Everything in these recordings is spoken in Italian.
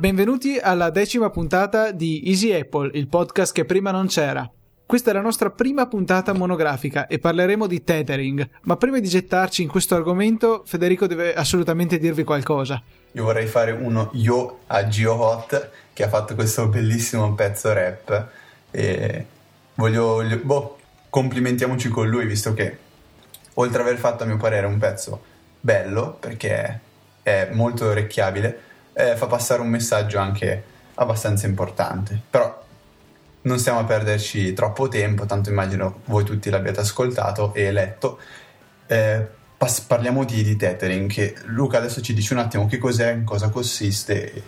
Benvenuti alla 10ª puntata di Easy Apple, il podcast che prima non c'era. Questa è la nostra prima puntata monografica e parleremo di tethering, ma prima di gettarci in questo argomento Federico deve assolutamente dirvi qualcosa. Io vorrei fare uno yo a Gio Hot che ha fatto questo bellissimo pezzo rap e complimentiamoci con lui, visto che oltre ad aver fatto a mio parere un pezzo bello perché è molto orecchiabile, fa passare un messaggio anche abbastanza importante. Però non stiamo a perderci troppo tempo, tanto immagino voi tutti l'abbiate ascoltato e letto. Parliamo di tethering, che Luca adesso ci dice un attimo che cos'è, in cosa consiste e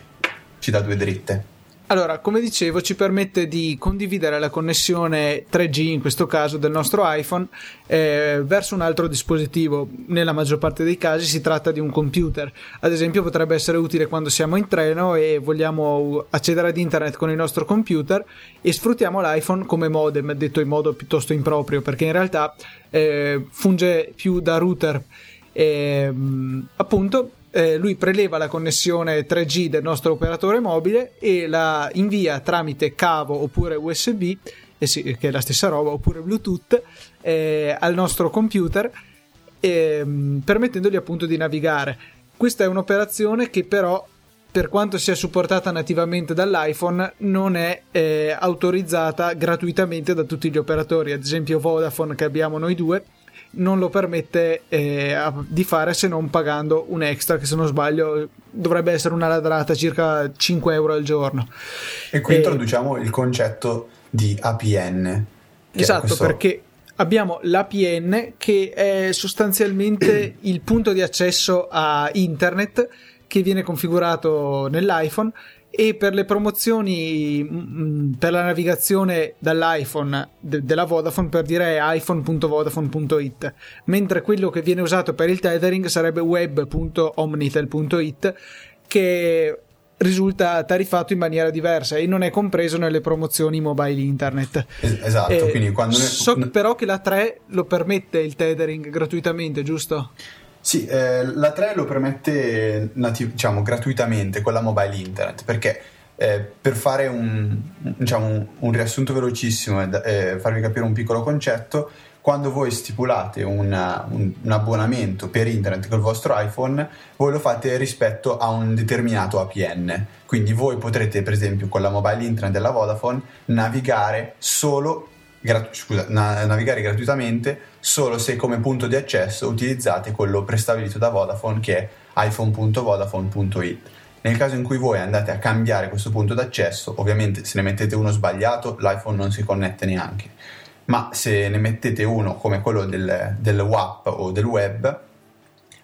ci dà due dritte. Allora, come dicevo, ci permette di condividere la connessione 3G, in questo caso del nostro iPhone, verso un altro dispositivo. Nella maggior parte dei casi si tratta di un computer. Ad esempio potrebbe essere utile quando siamo in treno e vogliamo accedere ad internet con il nostro computer e sfruttiamo l'iPhone come modem, detto in modo piuttosto improprio, perché in realtà funge più da router. Lui preleva la connessione 3G del nostro operatore mobile e la invia tramite cavo oppure USB, che è la stessa roba, oppure Bluetooth, al nostro computer, permettendogli appunto di navigare. Questa è un'operazione che però, per quanto sia supportata nativamente dall'iPhone, non è autorizzata gratuitamente da tutti gli operatori. Ad esempio Vodafone, che abbiamo noi due, non lo permette di fare se non pagando un extra, che se non sbaglio dovrebbe essere una ladrata, circa 5 euro al giorno. E qui introduciamo il concetto di APN. Esatto, perché abbiamo l'APN, che è sostanzialmente il punto di accesso a internet che viene configurato nell'iPhone, e per le promozioni per la navigazione dall'iPhone della Vodafone, per dire, è iphone.vodafone.it, mentre quello che viene usato per il tethering sarebbe web.omnitel.it, che risulta tariffato in maniera diversa e non è compreso nelle promozioni mobile internet. Esatto, quindi quando però che la 3 lo permette il tethering gratuitamente, giusto? Sì, la 3 lo permette gratuitamente con la mobile internet, perché per fare un riassunto velocissimo e farvi capire un piccolo concetto, quando voi stipulate un abbonamento per internet col vostro iPhone, voi lo fate rispetto a un determinato APN, quindi voi potrete, per esempio, con la mobile internet della Vodafone navigare gratuitamente solo se come punto di accesso utilizzate quello prestabilito da Vodafone, che è iphone.vodafone.it. Nel caso in cui voi andate a cambiare questo punto d'accesso, ovviamente se ne mettete uno sbagliato l'iPhone non si connette neanche, ma se ne mettete uno come quello del WAP o del web,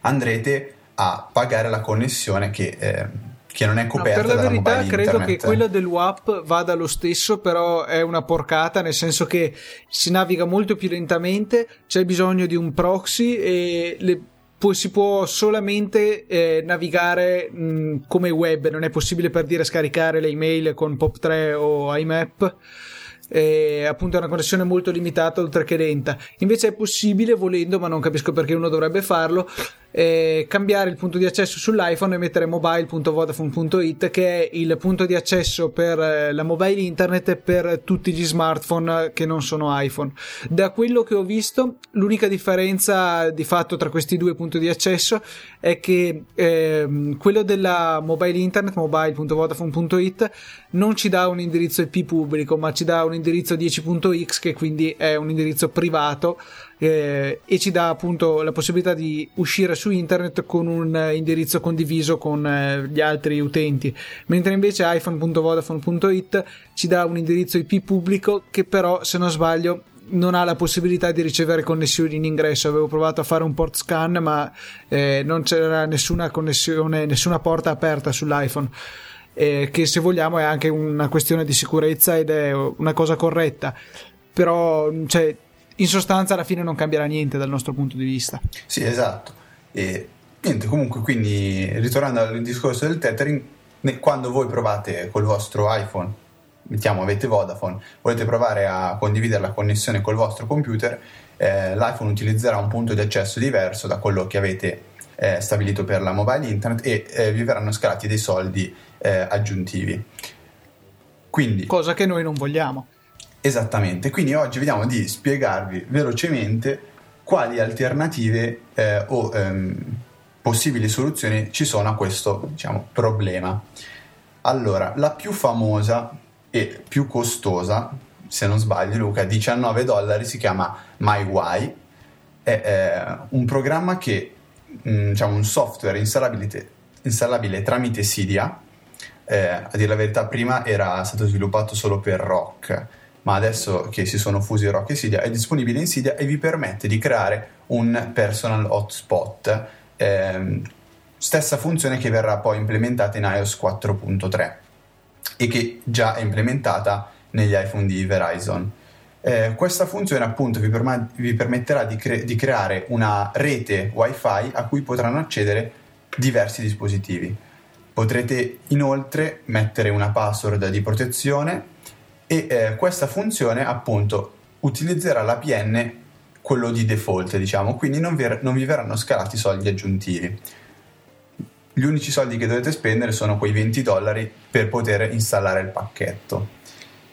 andrete a pagare la connessione che non è coperta dalla mobile internet. Per la verità credo che quella del WAP vada lo stesso, però è una porcata, nel senso che si naviga molto più lentamente, c'è bisogno di un proxy e si può solamente navigare come web, non è possibile, per dire, scaricare le email con POP3 o IMAP. Appunto è una connessione molto limitata, oltre che lenta. Invece è possibile, volendo, ma non capisco perché uno dovrebbe farlo, cambiare il punto di accesso sull'iPhone e mettere mobile.vodafone.it, che è il punto di accesso per la mobile internet per tutti gli smartphone che non sono iPhone. Da quello che ho visto, l'unica differenza di fatto tra questi due punti di accesso è che quello della mobile internet, mobile.vodafone.it, non ci dà un indirizzo IP pubblico, ma ci dà un indirizzo 10.x, che quindi è un indirizzo privato, e ci dà appunto la possibilità di uscire su internet con un indirizzo condiviso con gli altri utenti, mentre invece iphone.vodafone.it ci dà un indirizzo IP pubblico che però, se non sbaglio, non ha la possibilità di ricevere connessioni in ingresso. Avevo provato a fare un port scan, ma non c'era nessuna connessione, nessuna porta aperta sull'iPhone. Che, se vogliamo, è anche una questione di sicurezza ed è una cosa corretta, però in sostanza alla fine non cambierà niente dal nostro punto di vista. Sì, esatto. E niente, comunque, quindi, ritornando al discorso del tethering, quando voi provate col vostro iPhone, mettiamo avete Vodafone, volete provare a condividere la connessione col vostro computer, l'iPhone utilizzerà un punto di accesso diverso da quello che avete stabilito per la mobile internet e vi verranno scalati dei soldi aggiuntivi. Quindi, cosa che noi non vogliamo. Esattamente, quindi oggi vediamo di spiegarvi velocemente quali alternative o possibili soluzioni ci sono a questo, diciamo, problema. Allora, la più famosa e più costosa, se non sbaglio Luca, $19, si chiama MyWi, è un programma che, diciamo, un software installabile tramite Cydia. A dire la verità, prima era stato sviluppato solo per Rock, ma adesso che si sono fusi Rock e Cydia è disponibile in Cydia e vi permette di creare un personal hotspot, stessa funzione che verrà poi implementata in iOS 4.3 e che già è implementata negli iPhone di Verizon. Questa funzione appunto vi permetterà di creare una rete Wi-Fi a cui potranno accedere diversi dispositivi. Potrete inoltre mettere una password di protezione e questa funzione appunto utilizzerà l'APN, quello di default, diciamo, quindi non vi verranno scalati soldi aggiuntivi. Gli unici soldi che dovete spendere sono quei $20 per poter installare il pacchetto.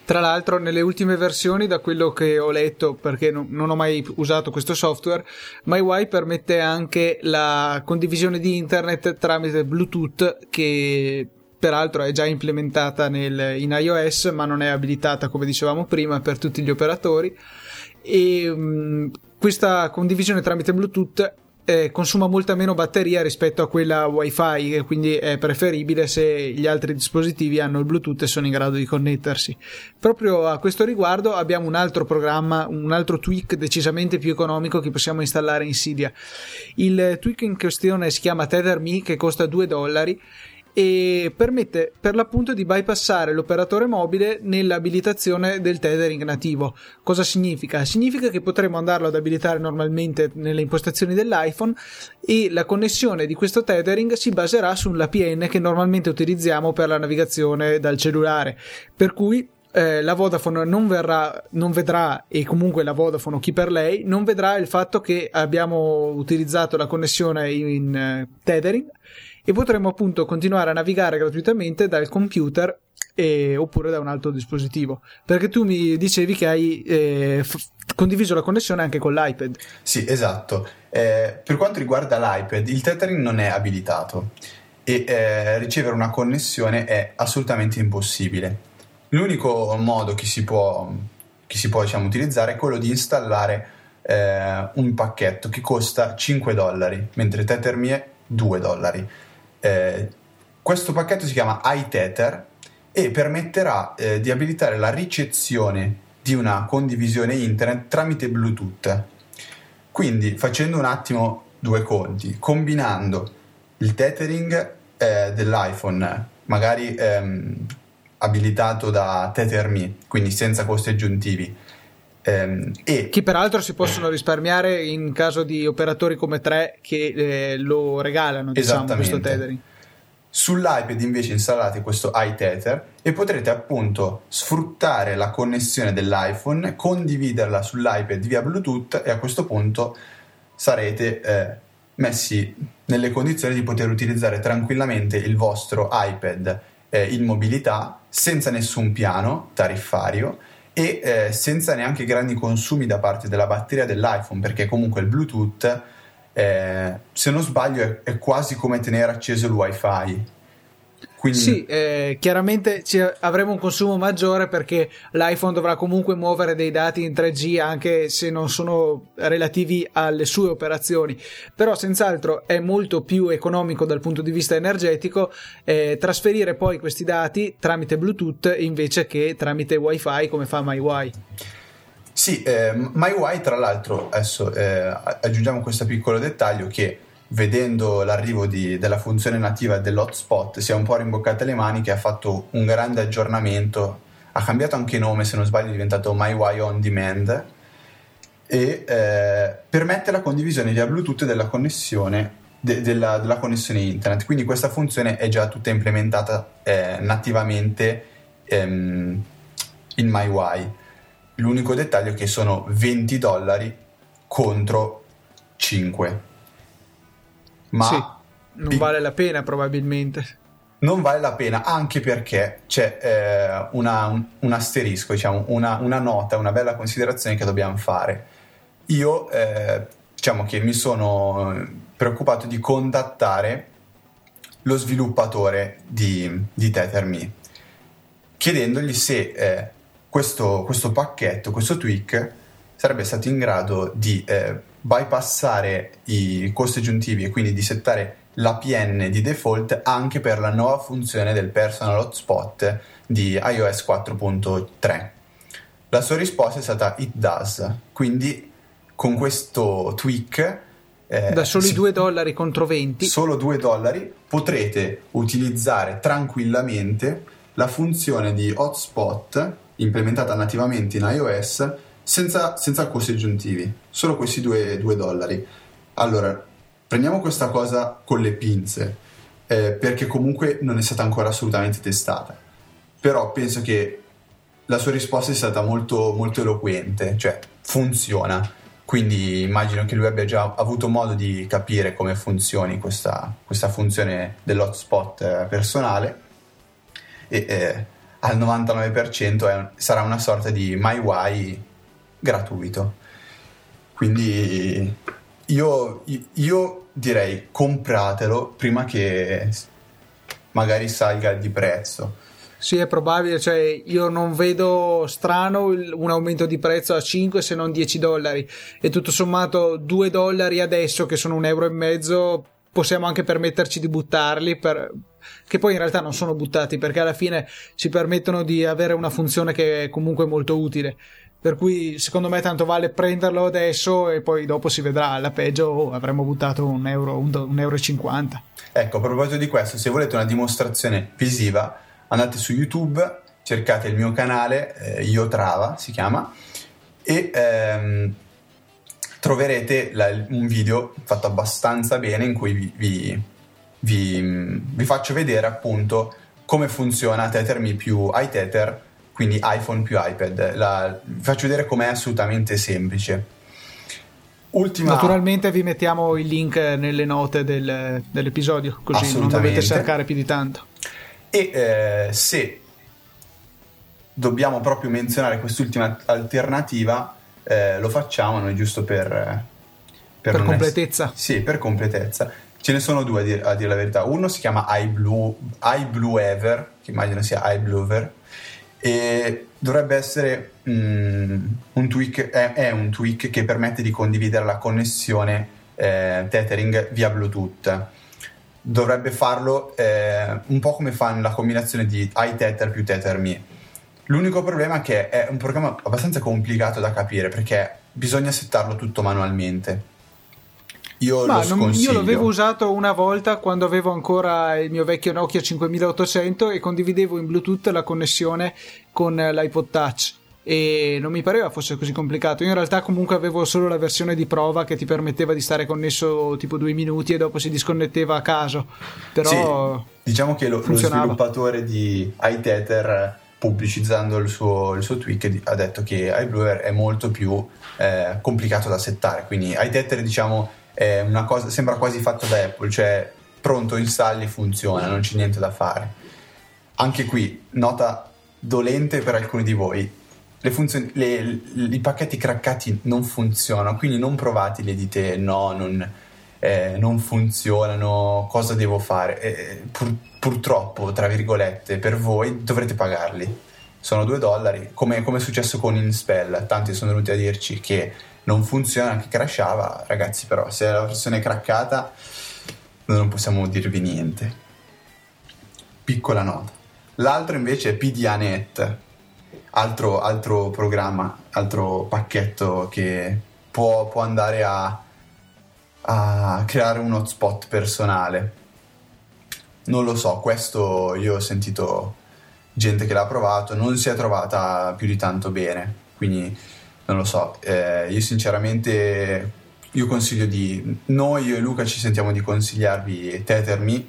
Tra l'altro, nelle ultime versioni, da quello che ho letto, perché non ho mai usato questo software, MyWi permette anche la condivisione di internet tramite Bluetooth, che peraltro è già implementata in iOS, ma non è abilitata, come dicevamo prima, per tutti gli operatori. E questa condivisione tramite Bluetooth consuma molta meno batteria rispetto a quella Wi-Fi, e quindi è preferibile se gli altri dispositivi hanno il Bluetooth e sono in grado di connettersi. Proprio a questo riguardo abbiamo un altro programma, un altro tweak decisamente più economico che possiamo installare in Cydia. Il tweak in questione si chiama TetherMe, che costa $2 e permette per l'appunto di bypassare l'operatore mobile nell'abilitazione del tethering nativo. Cosa significa? Significa che potremo andarlo ad abilitare normalmente nelle impostazioni dell'iPhone e la connessione di questo tethering si baserà sull'APN che normalmente utilizziamo per la navigazione dal cellulare, per cui la Vodafone non vedrà, e comunque la Vodafone o chi per lei non vedrà il fatto che abbiamo utilizzato la connessione in tethering e potremo appunto continuare a navigare gratuitamente dal computer oppure da un altro dispositivo, perché tu mi dicevi che hai condiviso la connessione anche con l'iPad. Sì, esatto. Per quanto riguarda l'iPad, il tethering non è abilitato e ricevere una connessione è assolutamente impossibile. L'unico modo che si può, diciamo, utilizzare è quello di installare un pacchetto che costa $5, mentre TetherMe è $2. Questo pacchetto si chiama iTether e permetterà di abilitare la ricezione di una condivisione internet tramite Bluetooth. Quindi, facendo un attimo due conti, combinando il tethering dell'iPhone, magari abilitato da TetherMe, quindi senza costi aggiuntivi, e che peraltro si possono risparmiare in caso di operatori come 3 che lo regalano, diciamo, questo tethering. Sull'iPad invece installate questo iTether e potrete appunto sfruttare la connessione dell'iPhone, condividerla sull'iPad via Bluetooth e a questo punto sarete messi nelle condizioni di poter utilizzare tranquillamente il vostro iPad in mobilità senza nessun piano tariffario e senza neanche grandi consumi da parte della batteria dell'iPhone, perché comunque il Bluetooth, se non sbaglio, è quasi come tenere acceso il Wi-Fi. Quindi sì, chiaramente avremo un consumo maggiore perché l'iPhone dovrà comunque muovere dei dati in 3G anche se non sono relativi alle sue operazioni, però senz'altro è molto più economico dal punto di vista energetico trasferire poi questi dati tramite Bluetooth invece che tramite Wi-Fi come fa MyWi. Sì, MyWi tra l'altro, adesso aggiungiamo questo piccolo dettaglio, che vedendo l'arrivo della funzione nativa dell'hotspot si è un po' rimboccata le maniche, ha fatto un grande aggiornamento, ha cambiato anche nome, se non sbaglio è diventato MyWi on demand e permette la condivisione via Bluetooth della connessione della connessione internet, quindi questa funzione è già tutta implementata nativamente in MyWi. L'unico dettaglio è che sono $20 contro $5. ma sì, non vale la pena probabilmente. Non vale la pena, anche perché c'è un asterisco, diciamo, una nota, una bella considerazione che dobbiamo fare. Io diciamo che mi sono preoccupato di contattare lo sviluppatore di TetherMe, chiedendogli se questo pacchetto, questo tweak, sarebbe stato in grado di bypassare i costi aggiuntivi e quindi di settare l'APN di default anche per la nuova funzione del personal hotspot di iOS 4.3. La sua risposta è stata "it does", quindi con questo tweak da soli $2,20, solo $2 potrete utilizzare tranquillamente la funzione di hotspot implementata nativamente in iOS senza costi aggiuntivi, solo questi $2. Allora, prendiamo questa cosa con le pinze, perché comunque non è stata ancora assolutamente testata, però penso che la sua risposta è stata molto, molto eloquente, cioè funziona, quindi immagino che lui abbia già avuto modo di capire come funzioni questa funzione dell'hotspot personale e al 99% sarà una sorta di MyWi gratuito, quindi Io direi compratelo prima che magari salga di prezzo. Sì, è probabile, cioè io non vedo strano un aumento di prezzo a 5 se non $10, e tutto sommato $2 adesso che sono €1,50 possiamo anche permetterci di buttarli, che poi in realtà non sono buttati perché alla fine ci permettono di avere una funzione che è comunque molto utile. Per cui secondo me tanto vale prenderlo adesso e poi dopo si vedrà, alla peggio avremmo buttato €1,50. Ecco, a proposito di questo, se volete una dimostrazione visiva andate su YouTube, cercate il mio canale, Io Trava si chiama, e troverete un video fatto abbastanza bene in cui vi faccio vedere appunto come funziona TetherMe più iTether, quindi iPhone più iPad. Vi faccio vedere com'è, assolutamente semplice. Ultima. Naturalmente vi mettiamo il link nelle note dell'episodio, così non dovete cercare più di tanto. E se dobbiamo proprio menzionare quest'ultima alternativa, lo facciamo noi, giusto per completezza. Sì, per completezza. Ce ne sono due, a dire la verità. Uno si chiama iBlueEver, che immagino sia iBlueEver, e dovrebbe essere un tweak, è un tweak che permette di condividere la connessione tethering via Bluetooth. Dovrebbe farlo un po' come fanno la combinazione di iTether più TetherMe. L'unico problema è che è un programma abbastanza complicato da capire perché bisogna settarlo tutto manualmente. Io l'avevo usato una volta quando avevo ancora il mio vecchio Nokia 5800 e condividevo in Bluetooth la connessione con l'iPod touch e non mi pareva fosse così complicato. Io in realtà comunque avevo solo la versione di prova che ti permetteva di stare connesso tipo 2 minuti e dopo si disconnetteva a caso, però sì, diciamo che lo sviluppatore di iTether, pubblicizzando il suo tweak, ha detto che iBlueEver è molto più complicato da settare, quindi iTether diciamo è una cosa, sembra quasi fatta da Apple, cioè pronto, installi, funziona, non c'è niente da fare. Anche qui nota dolente per alcuni di voi: le funzioni, i pacchetti craccati non funzionano, quindi non provateli e dite no, non funzionano, cosa devo fare? Purtroppo, tra virgolette, per voi dovrete pagarli, sono $2, come è successo con InSpell. Tanti sono venuti a dirci che non funziona, che crashava. Ragazzi, però se la versione è craccata non possiamo dirvi niente, piccola nota. L'altro invece è PDAnet, altro programma, altro pacchetto che può andare a creare un hotspot personale. Non lo so, questo io ho sentito gente che l'ha provato, non si è trovata più di tanto bene, quindi non lo so, io sinceramente consiglio io e Luca ci sentiamo di consigliarvi TetherMe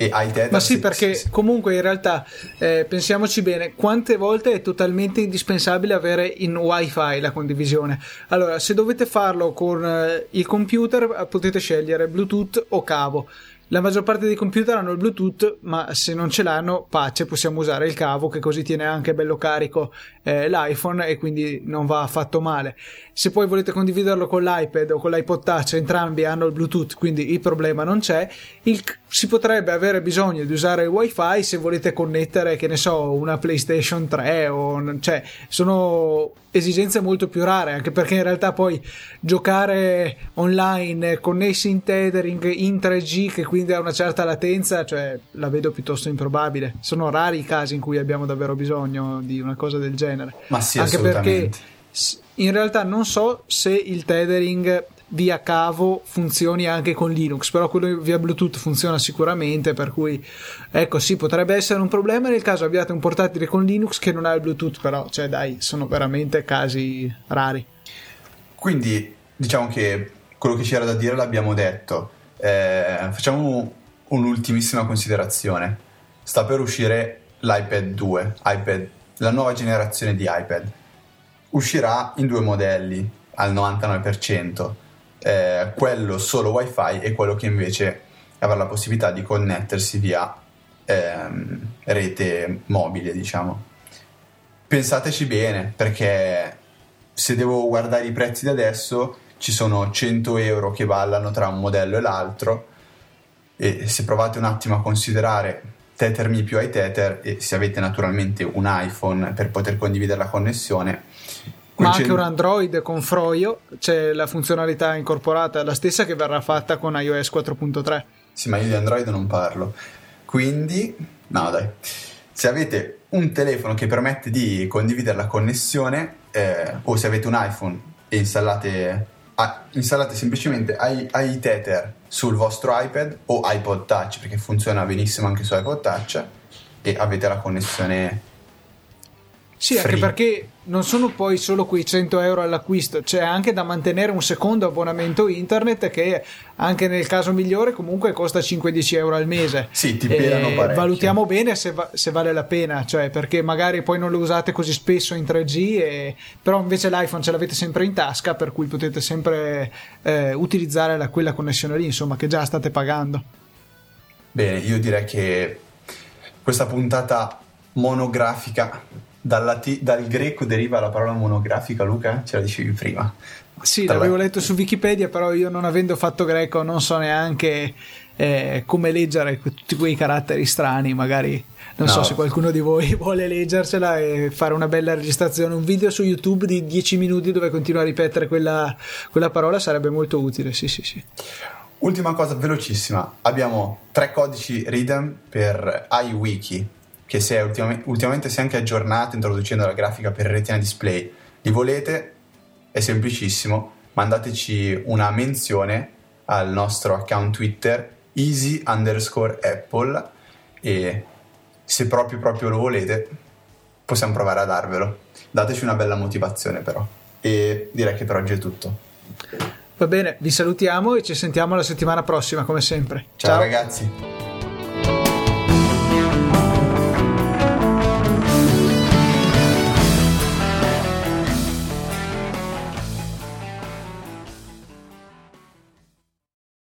e iTether. Ma sì, perché sì. Comunque in realtà pensiamoci bene, quante volte è totalmente indispensabile avere in Wi-Fi la condivisione. Allora, se dovete farlo con il computer, potete scegliere Bluetooth o cavo. La maggior parte dei computer hanno il Bluetooth, ma se non ce l'hanno, pace, possiamo usare il cavo, che così tiene anche bello carico l'iPhone e quindi non va affatto male. Se poi volete condividerlo con l'iPad o con l'iPod touch, entrambi hanno il Bluetooth, quindi il problema non c'è. Si potrebbe avere bisogno di usare il Wi-Fi se volete connettere, che ne so, una PlayStation 3 o... cioè, sono esigenze molto più rare, anche perché in realtà poi giocare online connessi in tethering in 3G, che quindi ha una certa latenza, cioè la vedo piuttosto improbabile. Sono rari i casi in cui abbiamo davvero bisogno di una cosa del genere. Ma sì, anche perché in realtà non so se il tethering via cavo funzioni anche con Linux, però quello via Bluetooth funziona sicuramente, per cui ecco, sì, potrebbe essere un problema nel caso abbiate un portatile con Linux che non ha il Bluetooth, però cioè dai, sono veramente casi rari. Quindi diciamo che quello che c'era da dire l'abbiamo detto. Facciamo un'ultimissima considerazione. Sta per uscire l'iPad 2, la nuova generazione di iPad. Uscirà in due modelli al 99%, quello solo Wi-Fi e quello che invece avrà la possibilità di connettersi via rete mobile, diciamo. Pensateci bene, perché se devo guardare i prezzi da adesso ci sono 100 euro che ballano tra un modello e l'altro, e se provate un attimo a considerare TetherMe più iTether, e se avete naturalmente un iPhone per poter condividere la connessione, ma anche un Android con froyo, c'è la funzionalità incorporata, la stessa che verrà fatta con iOS 4.3. Sì, ma io di Android non parlo, quindi no dai, se avete un telefono che permette di condividere la connessione, o se avete un iPhone e installate semplicemente iTether sul vostro iPad o iPod touch, perché funziona benissimo anche su iPod touch, e avete la connessione. Sì, free. Anche perché non sono poi solo quei 100 euro all'acquisto, c'è anche da mantenere un secondo abbonamento internet che anche nel caso migliore comunque costa 5-10 euro al mese. Sì, ti pelano parecchio. Valutiamo bene se vale la pena, cioè, perché magari poi non lo usate così spesso in 3G, però invece l'iPhone ce l'avete sempre in tasca, per cui potete sempre utilizzare quella connessione lì, insomma, che già state pagando. Bene, io direi che questa puntata monografica... Dal greco deriva la parola monografica, Luca? Ce la dicevi prima. Sì, l'avevo letto su Wikipedia, però io, non avendo fatto greco, non so neanche come leggere tutti quei caratteri strani. Magari non so se qualcuno di voi vuole leggercela e fare una bella registrazione, un video su YouTube di 10 minuti dove continua a ripetere quella parola, sarebbe molto utile. Sì. Ultima cosa velocissima, abbiamo 3 codici RIDEM per iWiki, che si è ultimamente si è anche aggiornato introducendo la grafica per Retina Display. Li volete? È semplicissimo, mandateci una menzione al nostro account Twitter Easy_Apple, e se proprio lo volete possiamo provare a darvelo. Dateci una bella motivazione però, e direi che per oggi è tutto. Va bene, vi salutiamo e ci sentiamo la settimana prossima come sempre. Ciao ragazzi.